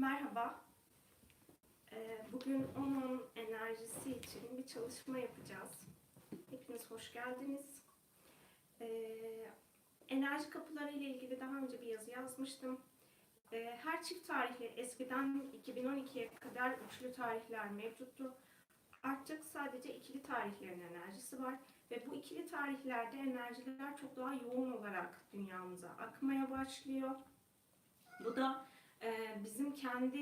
Merhaba. Bugün onun enerjisi için bir çalışma yapacağız. Hepiniz hoş geldiniz. Enerji kapıları ile ilgili daha önce bir yazı yazmıştım. Her çift tarihli eskiden 2012'ye kadar üçlü tarihler mevcuttu. Artık sadece ikili tarihlerin enerjisi var ve bu ikili tarihlerde enerjiler çok daha yoğun olarak dünyamıza akmaya başlıyor. Bu da bizim kendi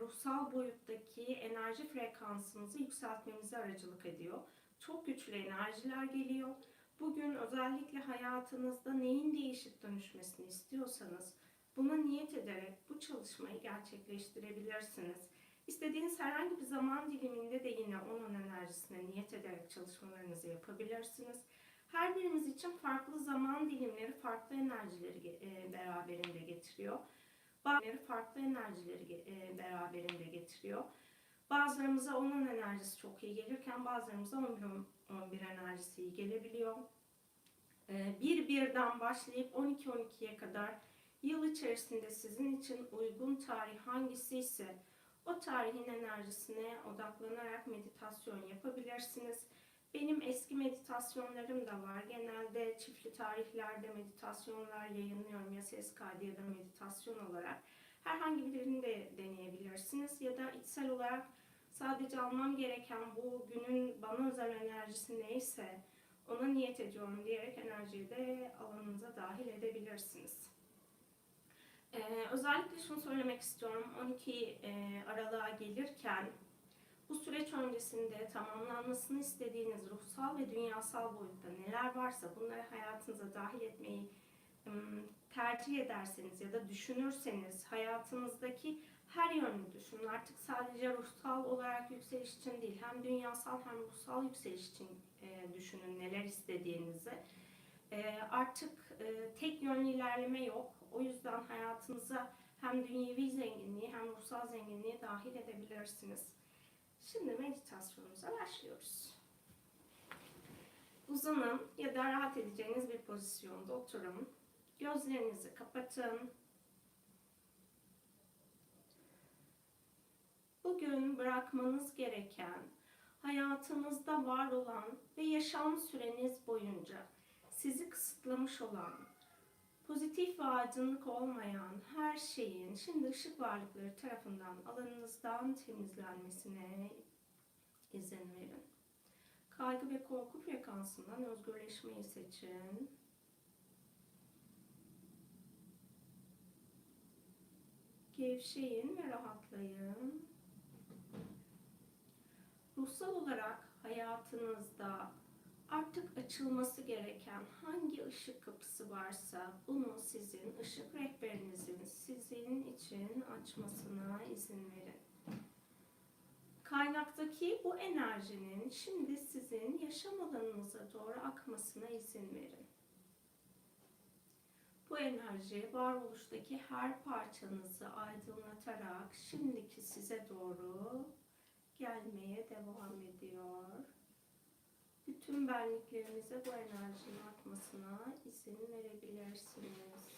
ruhsal boyuttaki enerji frekansımızı yükseltmemize aracılık ediyor. Çok güçlü enerjiler geliyor. Bugün özellikle hayatınızda neyin değişip dönüşmesini istiyorsanız buna niyet ederek bu çalışmayı gerçekleştirebilirsiniz. İstediğiniz herhangi bir zaman diliminde de yine onun enerjisine niyet ederek çalışmalarınızı yapabilirsiniz. Her birimiz için farklı zaman dilimleri farklı enerjileri beraberinde getiriyor. Bazılarımıza onun enerjisi çok iyi gelirken bazılarımıza 11 enerjisi iyi gelebiliyor. 1-1'den başlayıp 12-12'ye kadar yıl içerisinde sizin için uygun tarih hangisi ise o tarihin enerjisine odaklanarak meditasyon yapabilirsiniz. Benim eski meditasyonlarım da var. Genelde çiftli tarihlerde meditasyonlar yayınlıyorum ya ses kaydı ya da meditasyon olarak. Herhangi birini de deneyebilirsiniz ya da içsel olarak sadece almam gereken bu günün bana özel enerjisi neyse ona niyet ediyorum diyerek enerjiyi de alanınıza dahil edebilirsiniz. Özellikle şunu söylemek istiyorum. 12 Aralık'a gelirken bu süreç öncesinde tamamlanmasını istediğiniz ruhsal ve dünyasal boyutta neler varsa bunları hayatınıza dahil etmeyi tercih ederseniz ya da düşünürseniz hayatınızdaki her yönünü düşünün. Artık sadece ruhsal olarak yükseliş için değil, hem dünyasal hem ruhsal yükseliş için düşünün neler istediğinizi. Artık tek yönlü ilerleme yok. O yüzden hayatınıza hem dünyevi zenginliği hem ruhsal zenginliği dahil edebilirsiniz. Şimdi meditasyonumuza başlıyoruz. Uzanın ya da rahat edeceğiniz bir pozisyonda oturun. Gözlerinizi kapatın. Bugün bırakmanız gereken, hayatınızda var olan ve yaşam süreniz boyunca sizi kısıtlamış olan, pozitif ve aydınlık olmayan her şeyin şimdi ışık varlıkları tarafından alanınızdan temizlenmesine izin verin. Kaygı ve korku frekansından özgürleşmeyi seçin. Gevşeyin ve rahatlayın. Ruhsal olarak hayatınızda artık açılması gereken hangi ışık kapısı varsa bunu sizin ışık rehberinizin sizin için açmasına izin verin. Kaynaktaki bu enerjinin şimdi sizin yaşam alanınıza doğru akmasına izin verin. Bu enerji varoluştaki her parçanızı aydınlatarak şimdiki size doğru gelmeye devam ediyor. Bütün benliklerimize bu enerjinin akmasına izin verebilirsiniz.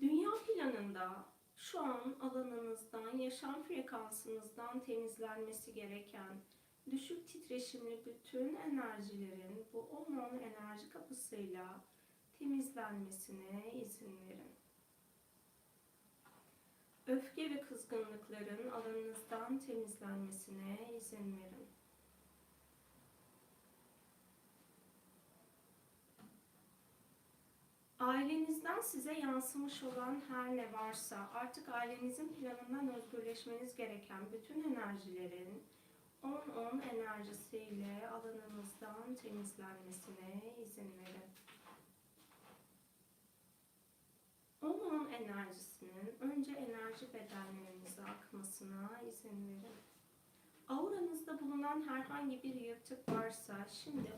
Dünya planında şu an alanınızdan, yaşam frekansınızdan temizlenmesi gereken düşük titreşimli bütün enerjilerin bu 10-10 enerji kapısıyla temizlenmesine izin verin. Öfke ve kızgınlıkların alanınızdan temizlenmesine izin verin. Ailenizden size yansımış olan her ne varsa artık ailenizin planından özgürleşmeniz gereken bütün enerjilerin 10-10 enerjisiyle alanınızdan temizlenmesine izin verin. 10-10 enerjisinin önce enerji bedenlerinize akmasına izin verin. Auranızda bulunan herhangi bir yırtık varsa şimdi 10-10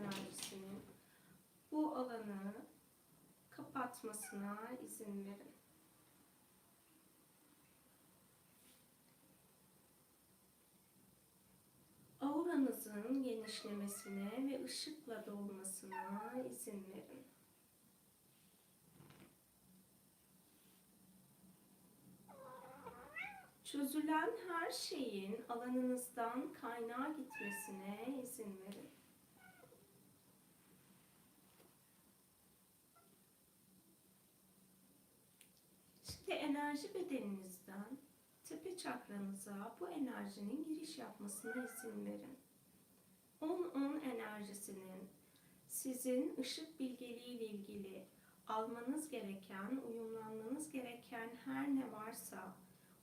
enerjisinin bu alanı kapatmasına izin verin. Auranızın genişlemesine ve ışıkla dolmasına izin verin. Çözülen her şeyin alanınızdan kaynağa gitmesine izin verin. Şimdi enerji bedeninizden tepe çakranıza bu enerjinin giriş yapmasına izin verin. 10-10 enerjisinin sizin ışık bilgeliğiyle ilgili almanız gereken, uyumlanmanız gereken her ne varsa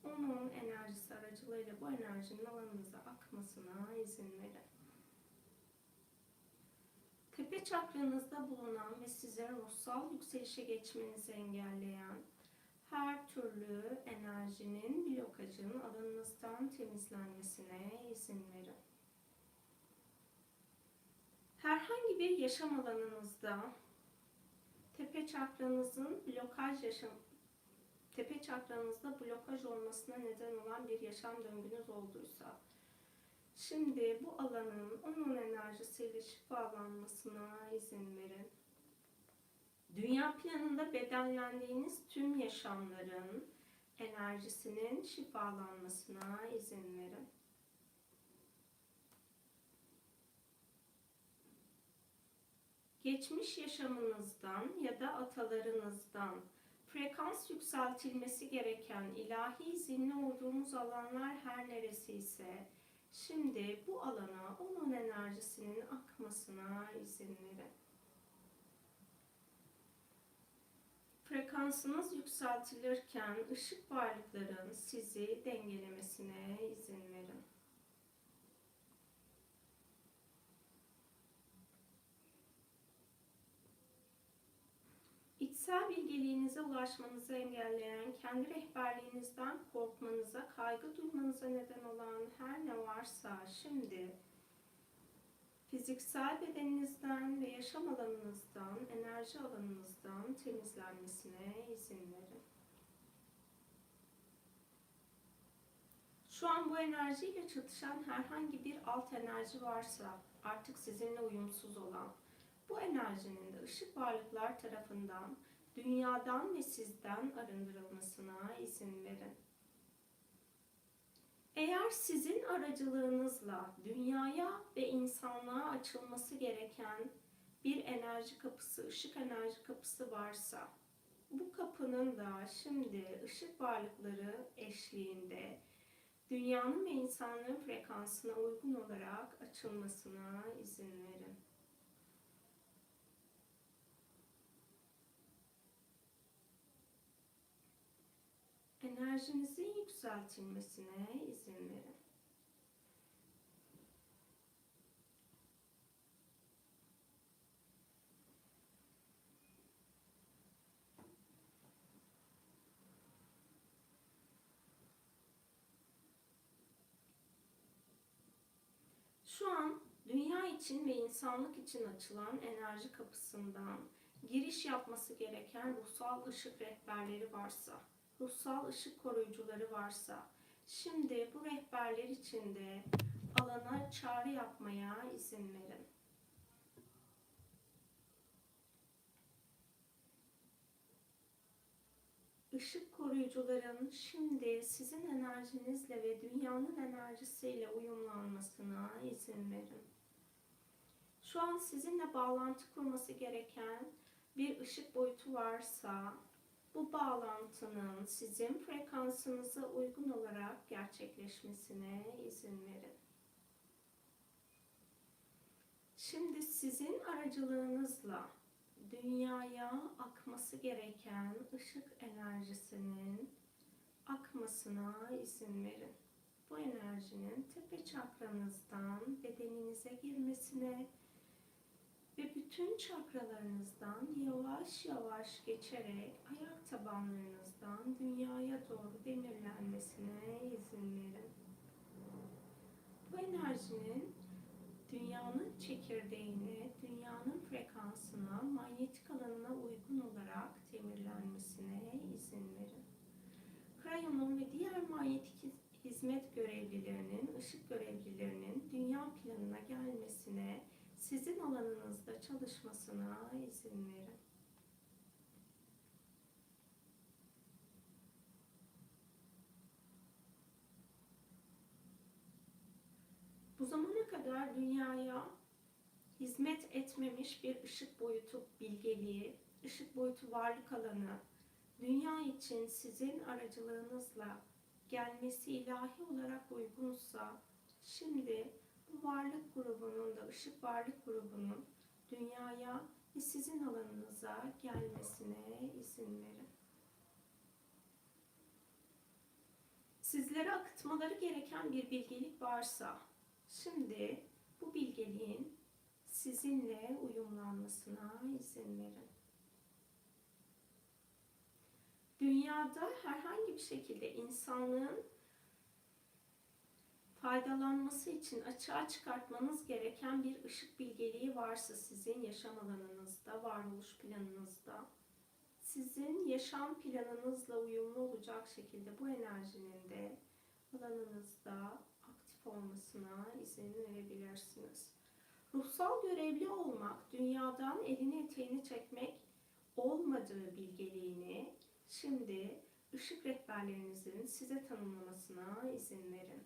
10-10 enerjisi aracılığıyla bu enerjinin alanınıza akmasına izin verin. Tepe çakranızda bulunan ve size ruhsal yükselişe geçmenizi engelleyen her türlü enerjinin, blokajının alanınızdan temizlenmesine izin verin. Herhangi bir yaşam alanınızda tepe çakranızın tepe çakranızda blokaj olmasına neden olan bir yaşam döngünüz olduysa, şimdi bu alanın onun enerjisiyle şifalanmasına izin verin. Dünya planında bedellendiğiniz tüm yaşamların enerjisinin şifalanmasına izin verin. Geçmiş yaşamınızdan ya da atalarınızdan frekans yükseltilmesi gereken ilahi izinli olduğunuz alanlar her neresi ise, şimdi bu alana onun enerjisinin akmasına izin verin. Frekansınız yükseltilirken ışık varlıkların sizi dengelemesine izin verin. İçsel bilgeliğinize ulaşmanızı engelleyen, kendi rehberliğinizden korkmanıza, kaygı duymanıza neden olan her ne varsa, şimdi fiziksel bedeninizden ve yaşam alanınızdan, enerji alanınızdan temizlenmesine izin verin. Şu an bu enerjiyle çatışan herhangi bir alt enerji varsa, artık sizinle uyumsuz olan, bu enerjinin de ışık varlıklar tarafından dünyadan ve sizden arındırılmasına izin verin. Eğer sizin aracılığınızla dünyaya ve insanlığa açılması gereken bir enerji kapısı, ışık enerji kapısı varsa, bu kapının da şimdi ışık varlıkları eşliğinde dünyanın ve insanlığın frekansına uygun olarak açılmasına izin verin. Enerjinizin yükseltilmesine izin verin. Şu an dünya için ve insanlık için açılan enerji kapısından giriş yapması gereken ruhsal ışık rehberleri varsa, ruhsal ışık koruyucuları varsa, şimdi bu rehberler içinde alana çağrı yapmaya izin verin. Işık koruyucuların şimdi sizin enerjinizle ve dünyanın enerjisiyle uyumlanmasına izin verin. Şu an sizinle bağlantı kurması gereken bir ışık boyutu varsa, bu bağlantının sizin frekansınıza uygun olarak gerçekleşmesine izin verin. Şimdi sizin aracılığınızla dünyaya akması gereken ışık enerjisinin akmasına izin verin. Bu enerjinin tepe çakranızdan bedeninize girmesine ve bütün çakralarınızdan yavaş yavaş geçerek ayak tabanlarınızdan dünyaya doğru demirlenmesine izin verin. Bu enerjinin dünyanın çekirdeğine, dünyanın frekansına, manyetik alanına uygun olarak demirlenmesine izin verin. Krayonun ve diğer manyetik hizmet görevlilerinin, ışık görevlilerinin dünya planına gelmesine, sizin alanınızda çalışmasına izin verin. kadar dünyaya hizmet etmemiş bir ışık boyutu bilgeliği, ışık boyutu varlık alanı, dünya için sizin aracılığınızla gelmesi ilahi olarak uygunsa, şimdi bu varlık grubunun da ışık varlık grubunun dünyaya ve sizin alanınıza gelmesine izin verin. Sizlere akıtmaları gereken bir bilgelik varsa, şimdi bu bilgeliğin sizinle uyumlanmasına izin verin. Dünyada herhangi bir şekilde insanlığın faydalanması için açığa çıkartmanız gereken bir ışık bilgeliği varsa sizin yaşam alanınızda, varoluş planınızda, sizin yaşam planınızla uyumlu olacak şekilde bu enerjinin de alanınızda aktif olmasına izin verebilirsiniz. Ruhsal görevli olmak, dünyadan elini eteğini çekmek olmadığı bilgeliğini şimdi ışık rehberlerinizin size tanımlamasına izin verin.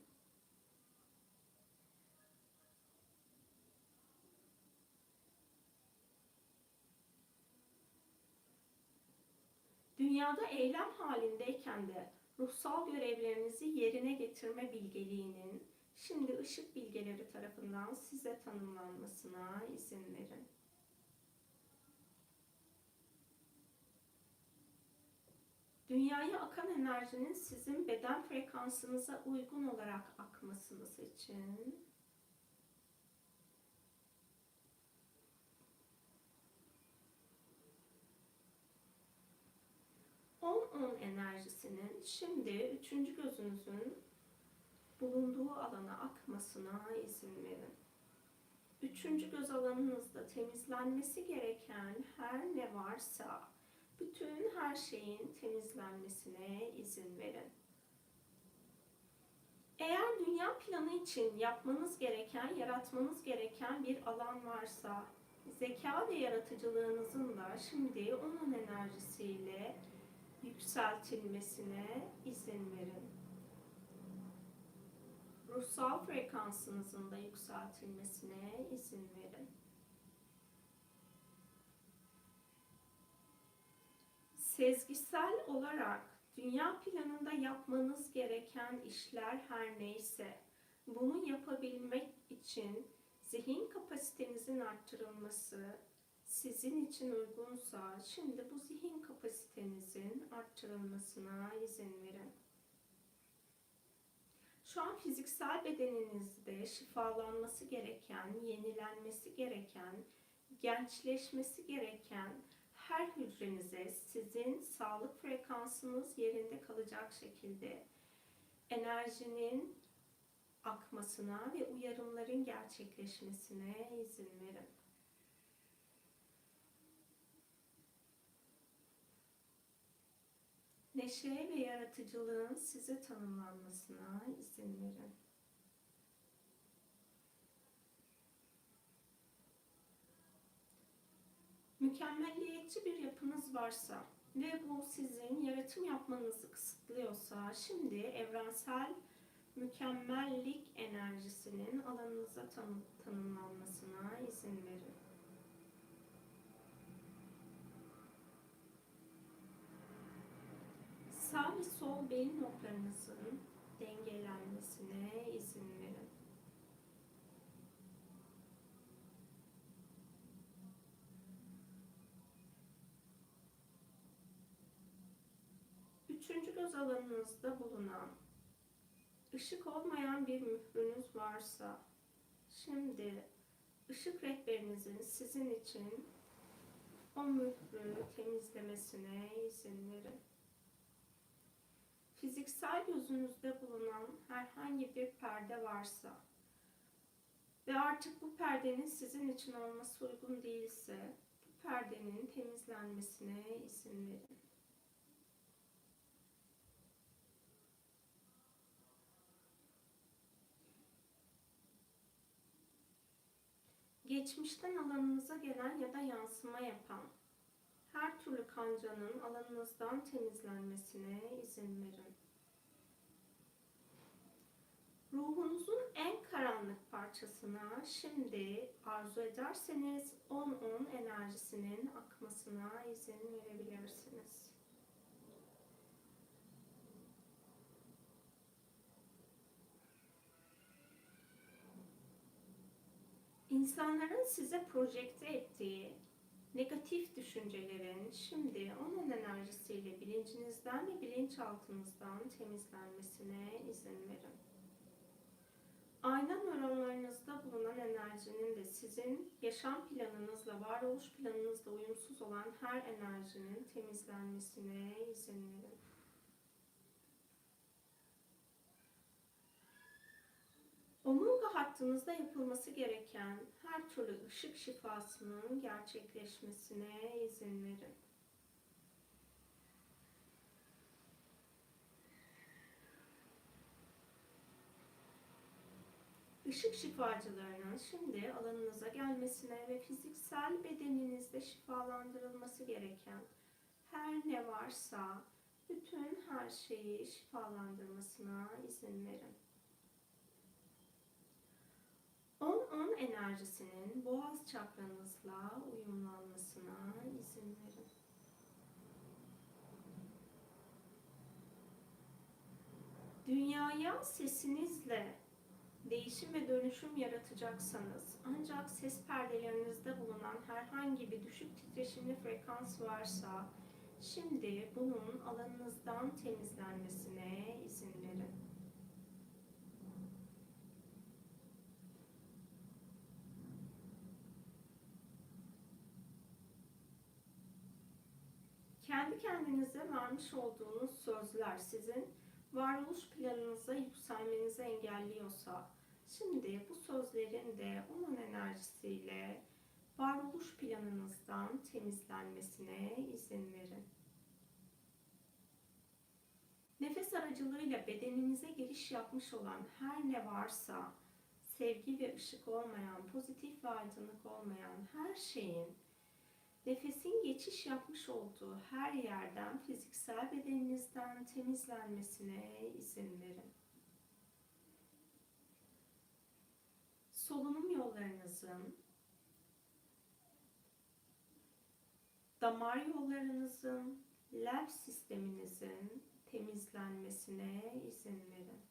Dünyada eylem halindeyken de ruhsal görevlerinizi yerine getirme bilgeliğinin şimdi ışık bilgeleri tarafından size tanımlanmasına izin verin. Dünyaya akan enerjinin sizin beden frekansınıza uygun olarak akmasınız için enerjisinin şimdi üçüncü gözünüzün bulunduğu alana akmasına izin verin. Üçüncü göz alanınızda temizlenmesi gereken her ne varsa bütün her şeyin temizlenmesine izin verin. Eğer dünya planı için yapmanız gereken, yaratmanız gereken bir alan varsa zeka ve yaratıcılığınızın da şimdi onun enerjisiyle yükseltilmesine izin verin. Ruhsal frekansınızın da yükseltilmesine izin verin. Sezgisel olarak dünya planında yapmanız gereken işler her neyse, bunu yapabilmek için zihin kapasitenizin arttırılması sizin için uygunsa şimdi bu zihin kapasitenizin arttırılmasına izin verin. Şu an fiziksel bedeninizde şifalanması gereken, yenilenmesi gereken, gençleşmesi gereken her hücrenize sizin sağlık frekansınız yerinde kalacak şekilde enerjinin akmasına ve uyarımların gerçekleşmesine izin verin. Neşe ve yaratıcılığın size tanımlanmasına izin verin. Mükemmelliyetçi bir yapınız varsa ve bu sizin yaratım yapmanızı kısıtlıyorsa şimdi evrensel mükemmellik enerjisinin alanınıza tanımlanmasına izin verin. Sağ ve sol beyin noktalarınızın dengelenmesine izin verin. Üçüncü göz alanınızda bulunan ışık olmayan bir mührünüz varsa şimdi ışık rehberinizin sizin için o mührü temizlemesine izin verin. Fiziksel gözünüzde bulunan herhangi bir perde varsa ve artık bu perdenin sizin için olması uygun değilse bu perdenin temizlenmesine izin verin. Geçmişten alanınıza gelen ya da yansıma yapan her türlü kancanın alanınızdan temizlenmesine izin verin. Ruhunuzun en karanlık parçasına şimdi arzu ederseniz 10-10 enerjisinin akmasına izin verebilirsiniz. İnsanların size projekte ettiği negatif düşüncelerin şimdi onun enerjisiyle bilincinizden ve bilinçaltınızdan temizlenmesine izin verin. Ayna nöronlarınızda bulunan enerjinin de sizin yaşam planınızla, varoluş planınızla uyumsuz olan her enerjinin temizlenmesine izin verin. Omurga hattınızda yapılması gereken her türlü ışık şifasının gerçekleşmesine izin verin. Işık şifacılarının şimdi alanınıza gelmesine ve fiziksel bedeninizde şifalandırılması gereken her ne varsa bütün her şeyi şifalandırmasına izin verin. 10-10 enerjisinin boğaz çakranızla uyumlanmasına izin verin. Dünyaya sesinizle değişim ve dönüşüm yaratacaksanız, ancak ses perdelerinizde bulunan herhangi bir düşük titreşimli frekans varsa, şimdi bunun alanınızdan temizlenmesine izin verin. Kendi kendinize vermiş olduğunuz sözler sizin varoluş planınıza yükselmenizi engelliyorsa, şimdi bu sözlerin de onun enerjisiyle varoluş planınızdan temizlenmesine izin verin. Nefes aracılığıyla bedeninize giriş yapmış olan her ne varsa, sevgi ve ışık olmayan, pozitif ve aydınlık olmayan her şeyin, nefesin geçiş yapmış olduğu her yerden fiziksel bedeninizden temizlenmesine izin verin. Solunum yollarınızın, damar yollarınızın, lenf sisteminizin temizlenmesine izin verin.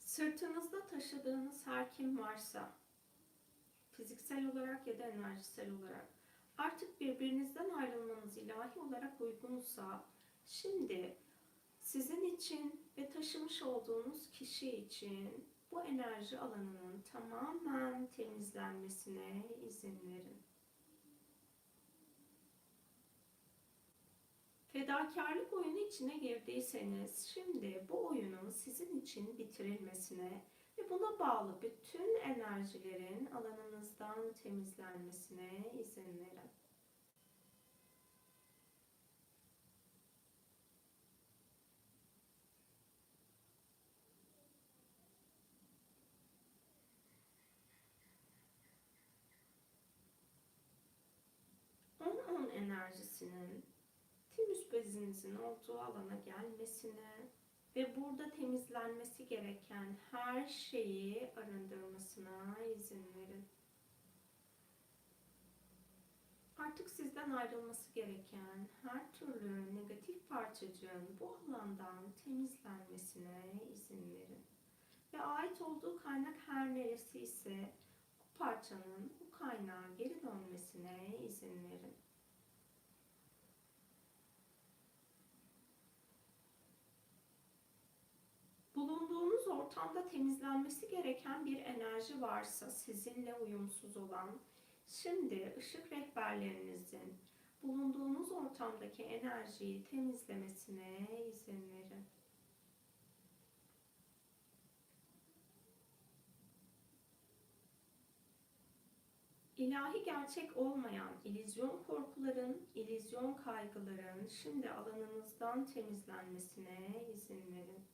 Sırtınızda taşıdığınız her kim varsa, fiziksel olarak ya da enerjisel olarak, artık birbirinizden ayrılmanız ilahi olarak uygunsa, şimdi sizin için ve taşımış olduğunuz kişi için bu enerji alanının tamamen temizlenmesine izin verin. Fedakarlık oyunu içine girdiyseniz, şimdi bu oyunun sizin için bitirilmesine ve buna bağlı bütün enerjilerin alanınızdan temizlenmesine izin verin. On enerjisinin tümüs bezinizin olduğu alana gelmesine ve burada temizlenmesi gereken her şeyi arındırmasına izin verin. Artık sizden ayrılması gereken her türlü negatif parçacığın bu alandan temizlenmesine izin verin. Ve ait olduğu kaynak her neresi ise bu parçanın bu kaynağa geri dönmesine izin verin. Bulunduğunuz ortamda temizlenmesi gereken bir enerji varsa sizinle uyumsuz olan, şimdi ışık rehberlerinizin bulunduğunuz ortamdaki enerjiyi temizlemesine izin verin. İlahi gerçek olmayan illüzyon korkuların, illüzyon kaygıların şimdi alanınızdan temizlenmesine izin verin.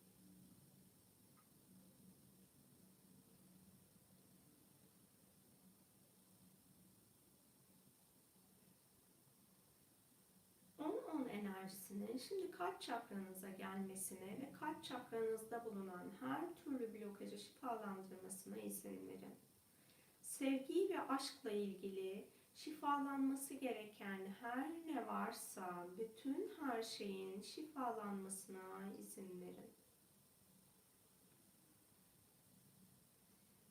enerjisinin şimdi kalp çakranıza gelmesine ve kalp çakranızda bulunan her türlü blokajı şifalandırmasına izin verin. Sevgi ve aşkla ilgili şifalanması gereken her ne varsa bütün her şeyin şifalanmasına izin verin.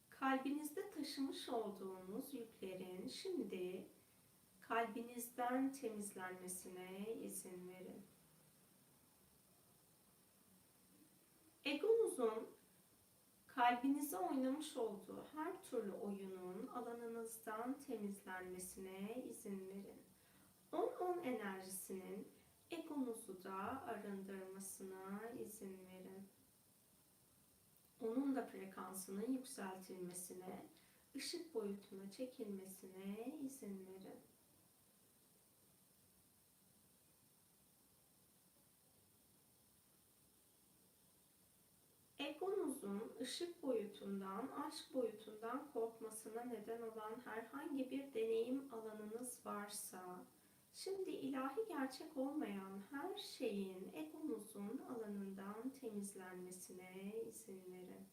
Kalbinizde taşımış olduğunuz yüklerin şimdi kalbinizden temizlenmesine izin verin. Egonuzun kalbinize oynamış olduğu her türlü oyunun alanınızdan temizlenmesine izin verin. 10-10 enerjisinin egonuzu da arındırmasına izin verin. Onun da frekansının yükseltilmesine, ışık boyutuna çekilmesine izin verin. Egonuzun ışık boyutundan, aşk boyutundan korkmasına neden olan herhangi bir deneyim alanınız varsa, şimdi ilahi gerçek olmayan her şeyin egonuzun alanından temizlenmesine izin verin.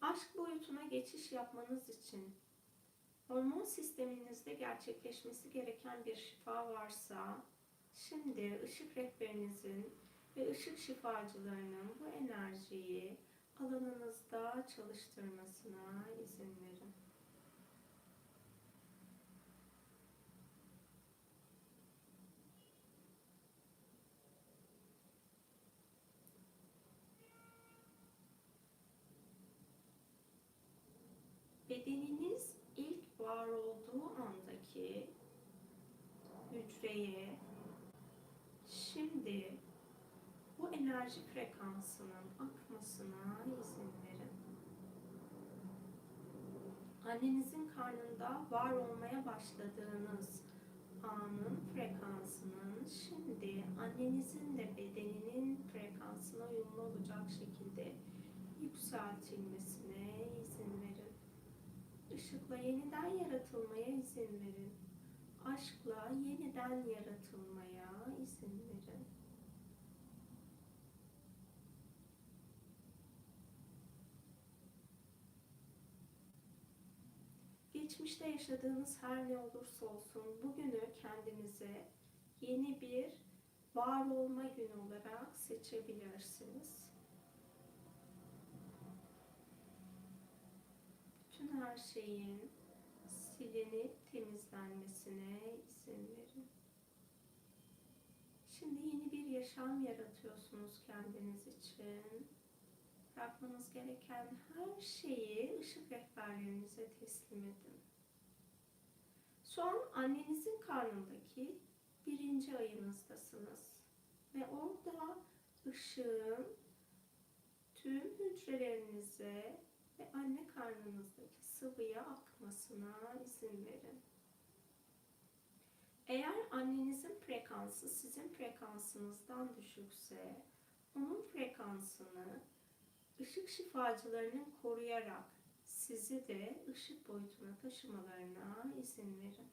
Aşk boyutuna geçiş yapmanız için hormon sisteminizde gerçekleşmesi gereken bir şifa varsa, şimdi ışık rehberinizin ve ışık şifacılarının bu enerjiyi alanınızda çalıştırmasına izin verin. Bedeniniz ilk var olduğu andaki hücreye şimdi bu enerji frekansının akmasına izin verin. Annenizin karnında var olmaya başladığınız anın frekansının şimdi annenizin de bedeninin frekansına uyumlu olacak şekilde yükseltilmesine izin verin. Işıkla yeniden yaratılmaya izin verin. Aşkla yeniden yaratılmaya izin verin. Geçmişte yaşadığınız her ne olursa olsun bugünü kendinize yeni bir var olma günü olarak seçebilirsiniz. Bütün her şeyin silinip temizlenmesine izin verin. Şimdi yeni bir yaşam yaratıyorsunuz kendiniz için. Bırakmanız gereken her şeyi ışık rehberlerinize teslim edin. Şu an annenizin karnındaki 1. ayınızdasınız. Ve orada ışığın tüm hücrelerinize ve anne karnınızdaki sıvıya akmasına izin verin. Eğer annenizin frekansı sizin frekansınızdan düşükse, onun frekansını ışık şifacılarının koruyarak sizi de ışık boyutuna taşımalarına izin verin.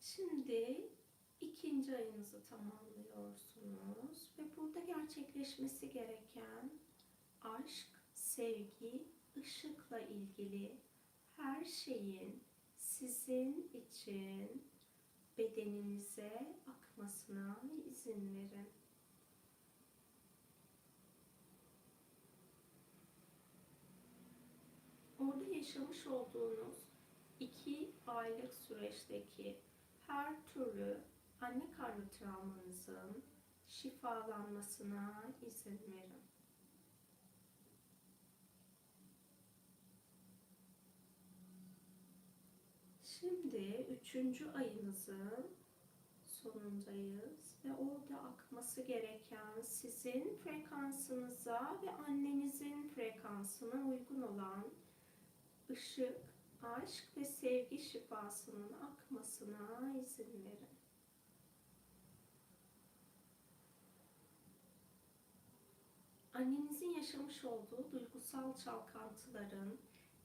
Şimdi 2. ayınızı tamamlıyorsunuz ve burada gerçekleşmesi gereken aşk, sevgi, ışıkla ilgili her şeyin sizin için bedeninize akmasına izin verin. Orada yaşamış olduğunuz 2 aylık süreçteki her türlü anne karnı travmanızın şifalanmasına izin verin. Şimdi 3. ayınızın sonundayız ve orada akması gereken sizin frekansınıza ve annenizin frekansına uygun olan ışık aşk ve sevgi şifasının akmasına izin verin. Annenizin yaşamış olduğu duygusal çalkantıların,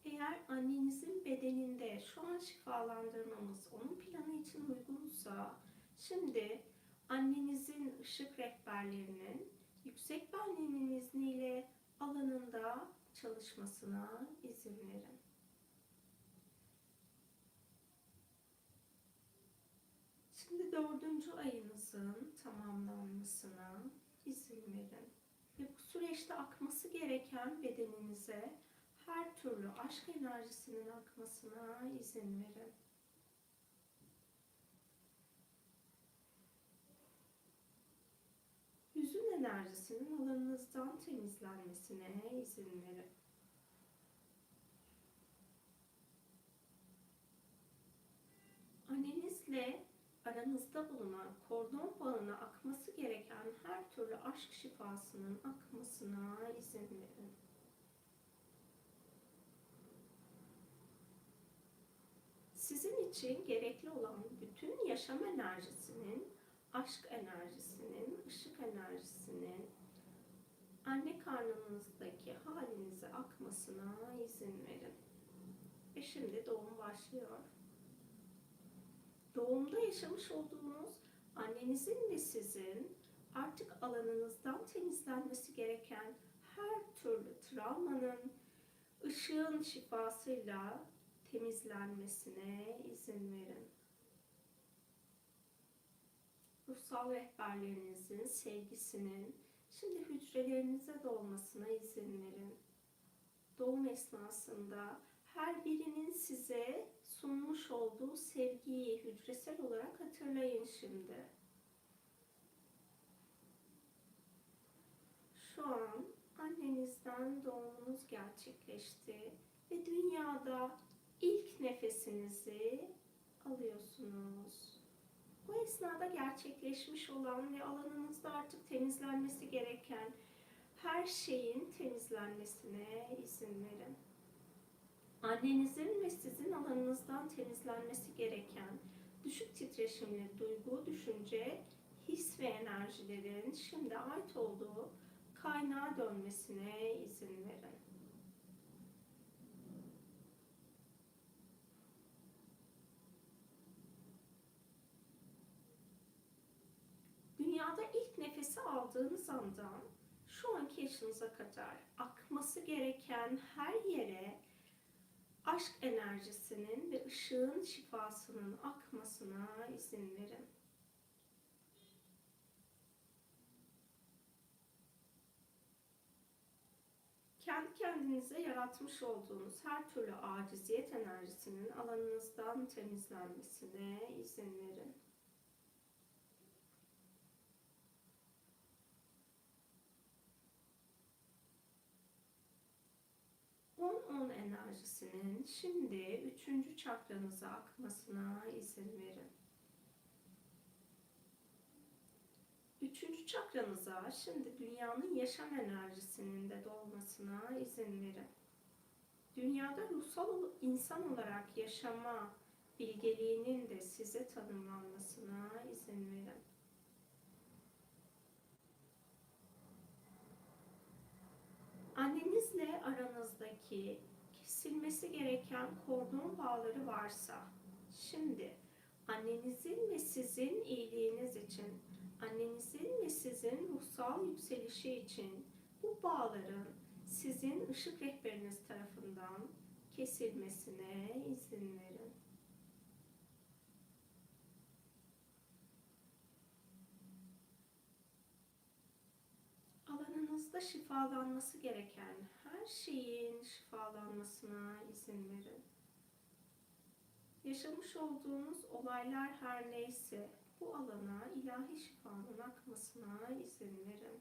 eğer annenizin bedeninde şu an şifalandırmamız onun planı için uygunsa, şimdi annenizin ışık rehberlerinin yüksek benliğinin izniyle alanında çalışmasına izin verin. Şimdi 4. ayınızın tamamlanmasına izin verin. Ve bu süreçte akması gereken bedeninize her türlü aşk enerjisinin akmasına izin verin. Hüzün enerjisinin alanınızdan temizlenmesine izin verin. Annenizle aranızda bulunan kordon bağına akması gereken her türlü aşk şifasının akmasına izin verin. Sizin için gerekli olan bütün yaşam enerjisinin, aşk enerjisinin, ışık enerjisinin anne karnınızdaki halinize akmasına izin verin. Ve şimdi doğum başlıyor. Doğumda yaşamış olduğunuz annenizin ve sizin artık alanınızdan temizlenmesi gereken her türlü travmanın ışığın şifasıyla temizlenmesine izin verin. Ruhsal rehberlerinizin sevgisinin şimdi hücrelerinize dolmasına izin verin. Doğum esnasında her birinin size sunmuş olduğu sevgiyi hücresel olarak hatırlayın şimdi. Şu an annenizden doğumunuz gerçekleşti ve dünyada ilk nefesinizi alıyorsunuz. Bu esnada gerçekleşmiş olan ve alanınızda artık temizlenmesi gereken her şeyin temizlenmesine izin verin. Annenizin ve sizin alanınızdan temizlenmesi gereken düşük titreşimli duygu, düşünce, his ve enerjilerin şimdi ait olduğu kaynağa dönmesine izin verin. Dünyada ilk nefesi aldığınız andan şu anki yaşınıza kadar akması gereken her yere aşk enerjisinin ve ışığın şifasının akmasına izin verin. Kendi kendinize yaratmış olduğunuz her türlü aciziyet enerjisinin alanınızdan temizlenmesine izin verin. Enerjisinin şimdi 3. çakranıza akmasına izin verin. 3. çakranıza şimdi dünyanın yaşam enerjisinin de dolmasına izin verin. Dünyada ruhsal insan olarak yaşama bilgeliğinin de size tanımlanmasına izin verin. Annenizle aranızdaki kesilmesi gereken kordon bağları varsa, şimdi annenizin ve sizin iyiliğiniz için, annenizin ve sizin ruhsal yükselişi için bu bağların sizin ışık rehberiniz tarafından kesilmesine izin verin. Alanınızda şifalanması gereken her şeyin şifalanmasına izin verin. Yaşamış olduğunuz olaylar her neyse bu alana ilahi şifanın akmasına izin verin.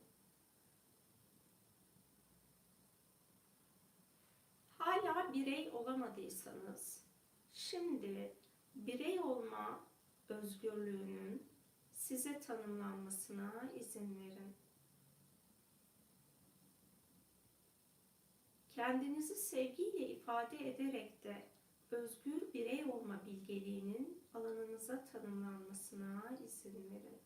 Hala birey olamadıysanız, şimdi birey olma özgürlüğünün size tanımlanmasına izin verin. Kendinizi sevgiyle ifade ederek de özgür birey olma bilgeliğinin alanınıza tanımlanmasına izin verin.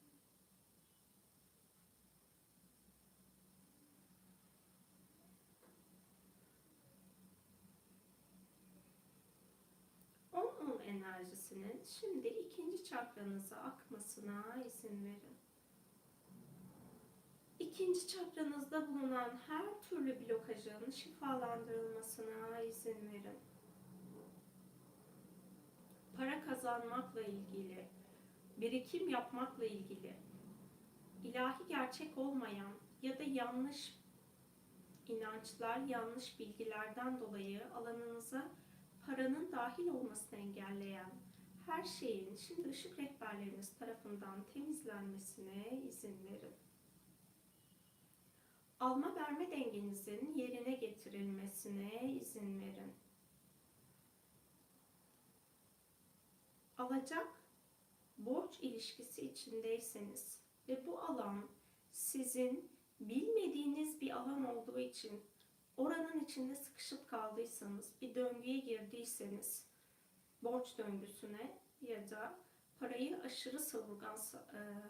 Om enerjisinin şimdi ikinci çakranıza akmasına izin verin. İkinci çakranızda bulunan her türlü blokajın şifalandırılmasına izin verin. Para kazanmakla ilgili, birikim yapmakla ilgili, ilahi gerçek olmayan ya da yanlış inançlar, yanlış bilgilerden dolayı alanınıza paranın dahil olmasını engelleyen her şeyin şimdi ışık rehberleriniz tarafından temizlenmesine izin verin. Alma verme dengenizin yerine getirilmesine izin verin. Alacak borç ilişkisi içindeyseniz ve bu alan sizin bilmediğiniz bir alan olduğu için oranın içinde sıkışıp kaldıysanız, bir döngüye girdiyseniz, borç döngüsüne ya da parayı aşırı savurgan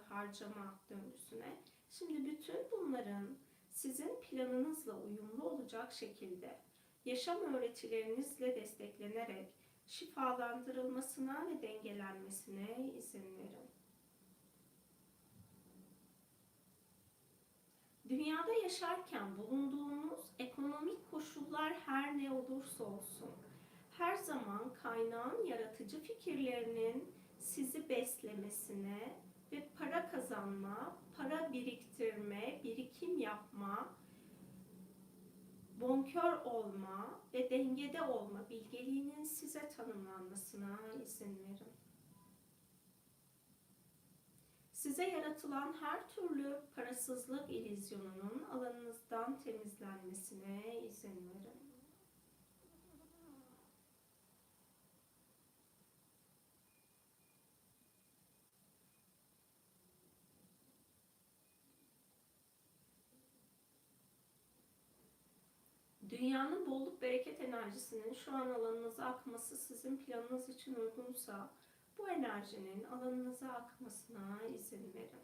harcama döngüsüne, şimdi bütün bunların sizin planınızla uyumlu olacak şekilde yaşam öğretilerinizle desteklenerek şifalandırılmasına ve dengelenmesine izin verin. Dünyada yaşarken bulunduğunuz ekonomik koşullar her ne olursa olsun, her zaman kaynağın yaratıcı fikirlerinin sizi beslemesine ve para kazanma, para biriktirme, birikim yapma, bonkör olma ve dengede olma bilgeliğinin size tanımlanmasına izin verin. Size yaratılan her türlü parasızlık illüzyonunun alanınızdan temizlenmesine izin verin. Dünyanın bolluk bereket enerjisinin şu an alanınıza akması sizin planınız için uygunsa bu enerjinin alanınıza akmasına izin verin.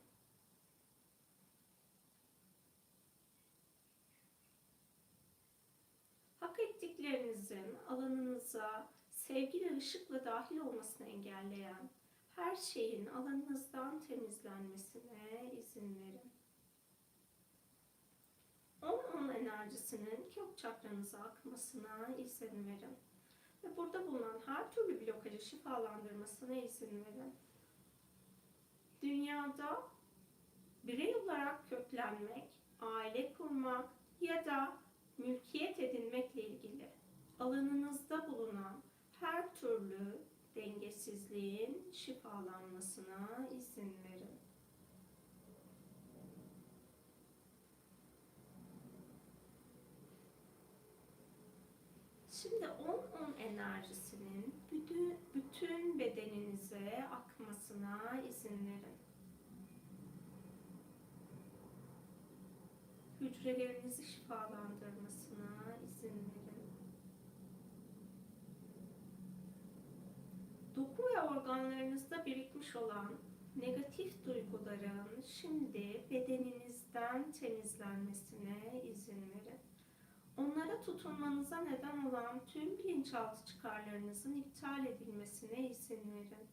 Hak ettiklerinizin alanınıza sevgi ve ışıkla dahil olmasını engelleyen her şeyin alanınızdan temizlenmesine izin verin. Om enerjisinin kök çakranıza akmasına izin verin. Ve burada bulunan her türlü blokajı şifalandırmasına izin verin. Dünyada birey olarak köklenmek, aile kurmak ya da mülkiyet edinmekle ilgili alanınızda bulunan her türlü dengesizliğin şifalanmasına izin verin. Şimdi 10-10 enerjisinin bütün bedeninize akmasına izin verin. Hücrelerinizi şifalandırmasına izin verin. Doku ve organlarınızda birikmiş olan negatif duyguların şimdi bedeninizden temizlenmesine izin verin. Onlara tutunmanıza neden olan tüm bilinçaltı çıkarlarınızın iptal edilmesine izin verin.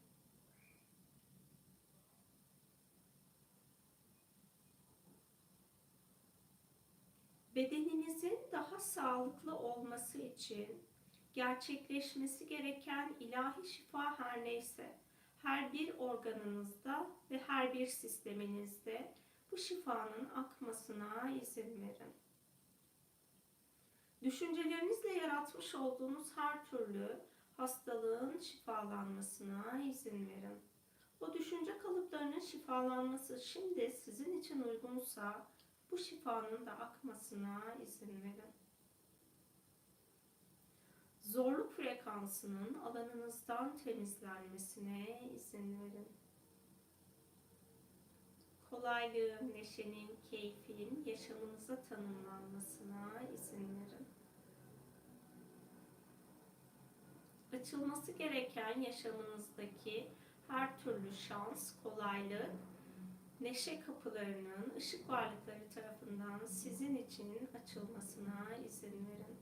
Bedeninizin daha sağlıklı olması için gerçekleşmesi gereken ilahi şifa her neyse, her bir organınızda ve her bir sisteminizde bu şifanın akmasına izin verin. Düşüncelerinizle yaratmış olduğunuz her türlü hastalığın şifalanmasına izin verin. O düşünce kalıplarının şifalanması şimdi sizin için uygunsa bu şifanın da akmasına izin verin. Zorluk frekansının alanınızdan temizlenmesine izin verin. Kolaylığın, neşenin, keyfin yaşamınıza tanımlanmasına izin verin. Kaçılması gereken yaşamınızdaki her türlü şans, kolaylık, neşe kapılarının ışık varlıkları tarafından sizin için açılmasına izin verin.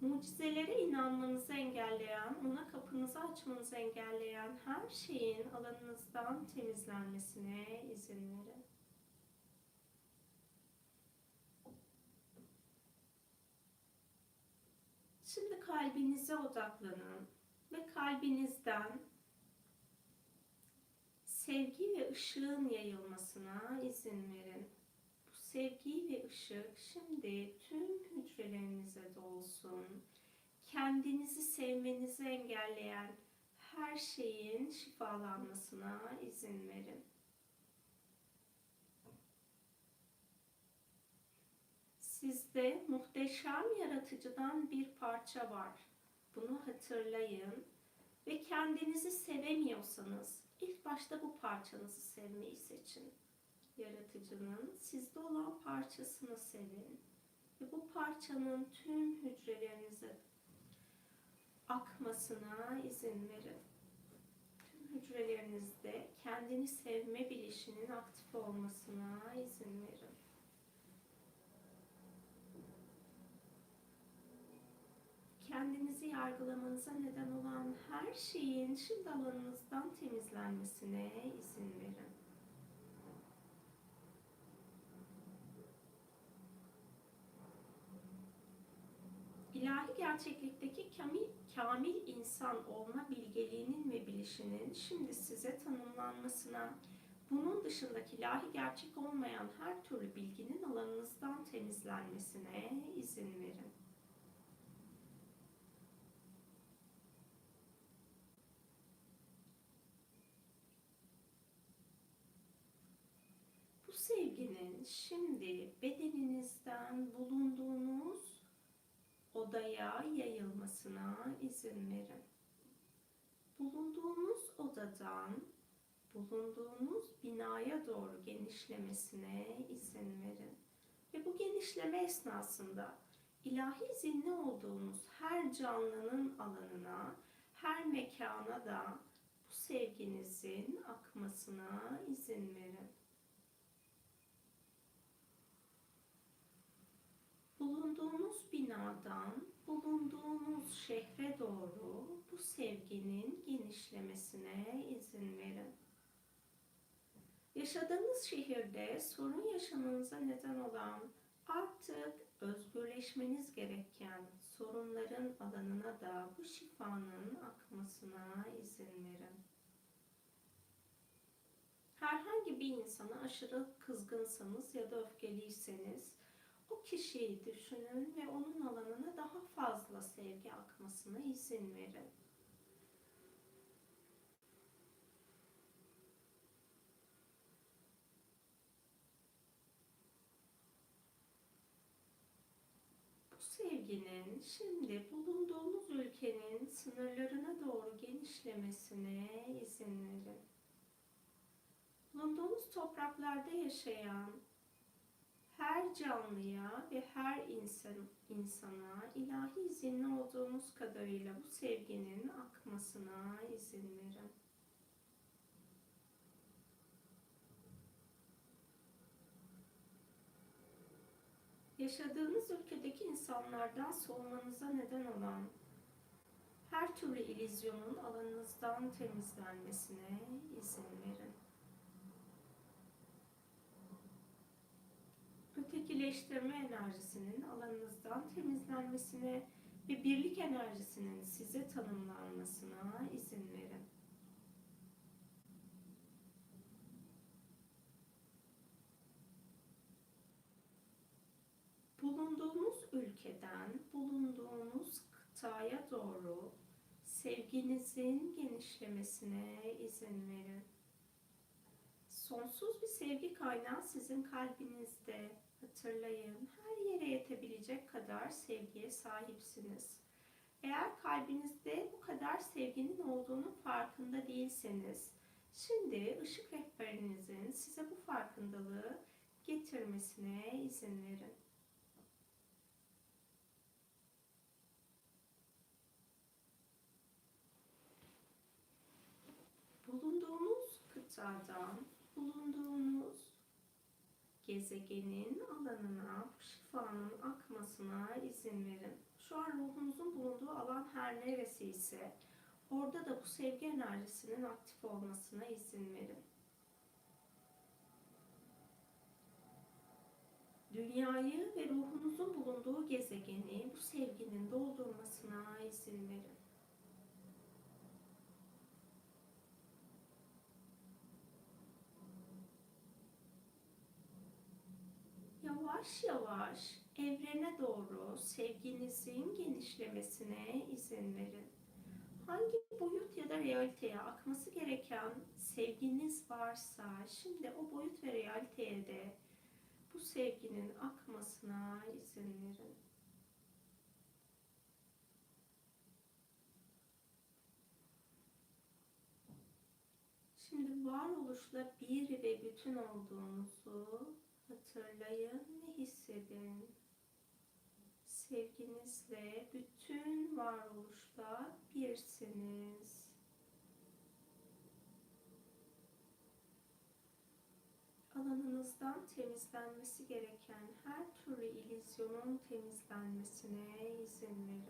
Mucizelere inanmanızı engelleyen, ona kapınızı açmanızı engelleyen her şeyin alanınızdan temizlenmesine izin verin. Şimdi kalbinize odaklanın ve kalbinizden sevgi ve ışığın yayılmasına izin verin. Bu sevgi ve ışık şimdi tüm hücrelerinize dolsun. Kendinizi sevmenizi engelleyen her şeyin şifalanmasına izin verin. Sizde muhteşem yaratıcıdan bir parça var. Bunu hatırlayın ve kendinizi sevemiyorsanız ilk başta bu parçanızı sevmeyi seçin. Yaratıcının sizde olan parçasını sevin ve bu parçanın tüm hücrelerinize akmasına izin verin. Tüm hücrelerinizde kendini sevme bilişinin aktif olmasına izin verin. Kendinizi yargılamanıza neden olan her şeyin şimdi alanınızdan temizlenmesine izin verin. İlahi gerçeklikteki kamil insan olma bilgeliğinin ve bilişinin şimdi size tanımlanmasına, bunun dışındaki ilahi gerçek olmayan her türlü bilginin alanınızdan temizlenmesine izin verin. Sevginin şimdi bedeninizden bulunduğunuz odaya yayılmasına izin verin. Bulunduğunuz odadan bulunduğunuz binaya doğru genişlemesine izin verin. Ve bu genişleme esnasında ilahi zihni olduğunuz her canlının alanına, her mekana da bu sevginizin akmasına izin verin. Bulunduğunuz binadan, bulunduğunuz şehre doğru bu sevginin genişlemesine izin verin. Yaşadığınız şehirde sorun yaşamanıza neden olan, artık özgürleşmeniz gereken sorunların alanına da bu şifanın akmasına izin verin. Herhangi bir insana aşırı kızgınsanız ya da öfkeliyseniz, o kişiyi düşünün ve onun alanına daha fazla sevgi akmasına izin verin. Bu sevginin şimdi bulunduğunuz ülkenin sınırlarına doğru genişlemesine izin verin. Bulunduğunuz topraklarda yaşayan her canlıya ve her insana ilahi izinli olduğunuz kadarıyla bu sevginin akmasına izin verin. Yaşadığınız ülkedeki insanlardan soğumanıza neden olan her türlü illüzyonun alanınızdan temizlenmesine izin verin. Ötekileştirme enerjisinin alanınızdan temizlenmesine ve birlik enerjisinin size tanımlanmasına izin verin. Bulunduğunuz ülkeden, bulunduğunuz kıtaya doğru sevginizin genişlemesine izin verin. Sonsuz bir sevgi kaynağı sizin kalbinizde. Hatırlayın, her yere yetebilecek kadar sevgiye sahipsiniz. Eğer kalbinizde bu kadar sevginin olduğunu farkında değilseniz, şimdi ışık rehberinizin size bu farkındalığı getirmesine izin verin. noktadan bulunduğunuz gezegenin alanına bu şifanın akmasına izin verin. Şu an ruhunuzun bulunduğu alan her neresi ise orada da bu sevgi enerjisinin aktif olmasına izin verin. Dünyayı ve ruhunuzun bulunduğu gezegeni bu sevginin doldurmasına izin verin. Yavaş yavaş evrene doğru sevginizin genişlemesine izin verin. Hangi boyut ya da realiteye akması gereken sevginiz varsa şimdi o boyut ve realiteye de bu sevginin akmasına izin verin. Şimdi varoluşla bir ve bütün olduğunuzu hatırlayın ve hissedin. Sevginizle bütün varoluşla birsiniz. Alanınızdan temizlenmesi gereken her türlü illüzyonun temizlenmesine izin verin.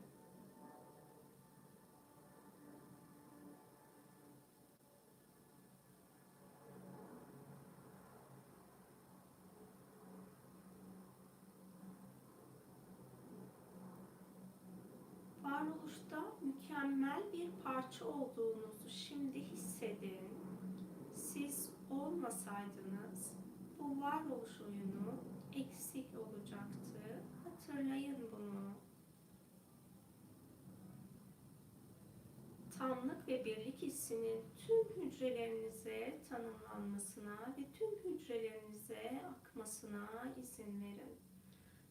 Varoluşta mükemmel bir parça olduğunuzu şimdi hissedin. Siz olmasaydınız bu varoluş oyunu eksik olacaktı. Hatırlayın bunu. Tamlık ve birlik hissinin tüm hücrelerinize tanımlanmasına ve tüm hücrelerinize akmasına izin verin.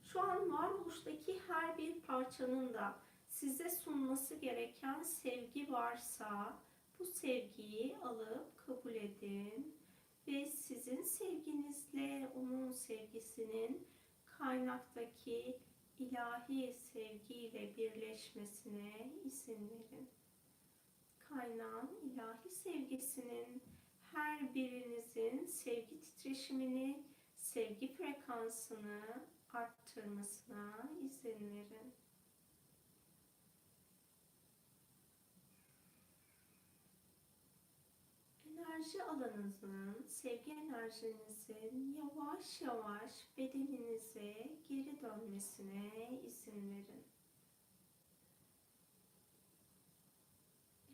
Şu an varoluştaki her bir parçanın da size sunması gereken sevgi varsa bu sevgiyi alıp kabul edin ve sizin sevginizle onun sevgisinin kaynaktaki ilahi sevgiyle birleşmesine izin verin. Kaynağın ilahi sevgisinin her birinizin sevgi titreşimini, sevgi frekansını arttırmasına izin verin. Enerji alanınızın, sevgi enerjinizin yavaş yavaş bedeninize geri dönmesine izin verin.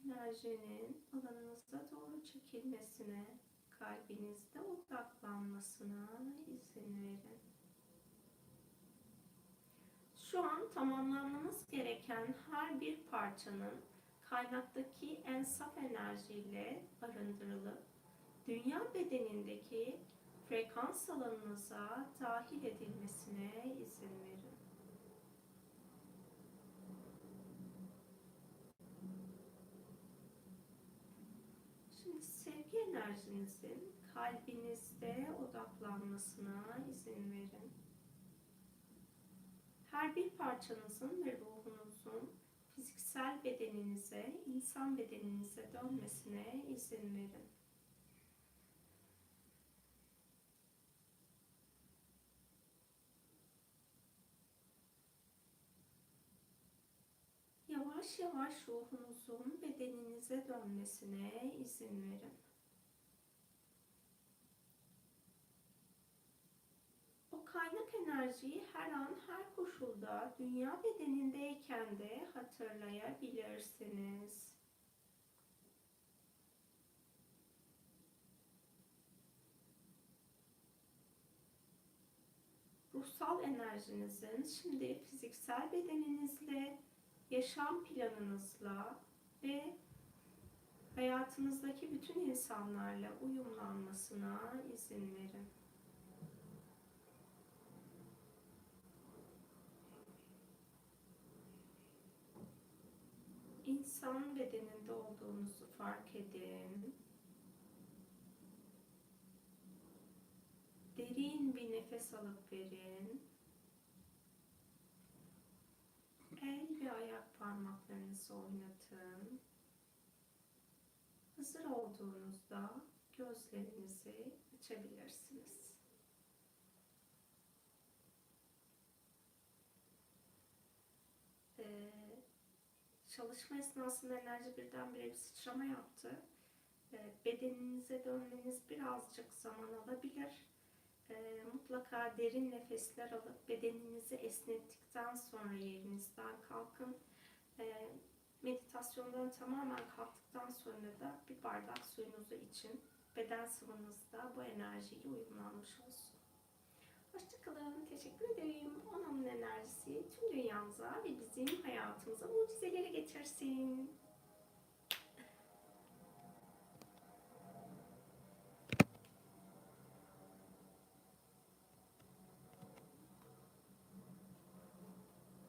Enerjinin alanınıza doğru çekilmesine, kalbinizde odaklanmasına izin verin. Şu an tamamlanmanız gereken her bir parçanın kaynaktaki en saf enerjiyle arındırılıp dünya bedenindeki frekans alanınıza dahil edilmesine izin verin. Şimdi sevgi enerjinizin kalbinizde odaklanmasına izin verin. Her bir parçanızın ve ruhunuzun fiziksel bedeninize, insan bedeninize dönmesine izin verin. Yavaş yavaş ruhunuzun bedeninize dönmesine izin verin. Kaynak enerjiyi her an, her koşulda, dünya bedenindeyken de hatırlayabilirsiniz. Ruhsal enerjinizin şimdi fiziksel bedeninizle, yaşam planınızla ve hayatınızdaki bütün insanlarla uyumlanmasına izin verin. İnsan bedeninde olduğunuzu fark edin. Derin bir nefes alıp verin. El ve ayak parmaklarınızı oynatın. Hazır olduğunuzda gözlerinizi açabilirsiniz. Çalışma esnasında enerji birdenbire bir sıçrama yaptı. Bedeninize dönmeniz birazcık zaman alabilir. Mutlaka derin nefesler alıp bedeninizi esnettikten sonra yerinizden kalkın. Meditasyondan tamamen kalktıktan sonra da bir bardak suyunuzu için beden sıvınızda bu enerjiyle uyumlanmış olsun. Hoşçakalın, teşekkür ederim. Onun enerjisi tüm dünyamıza ve bizim hayatımıza mucizeleri getirsin.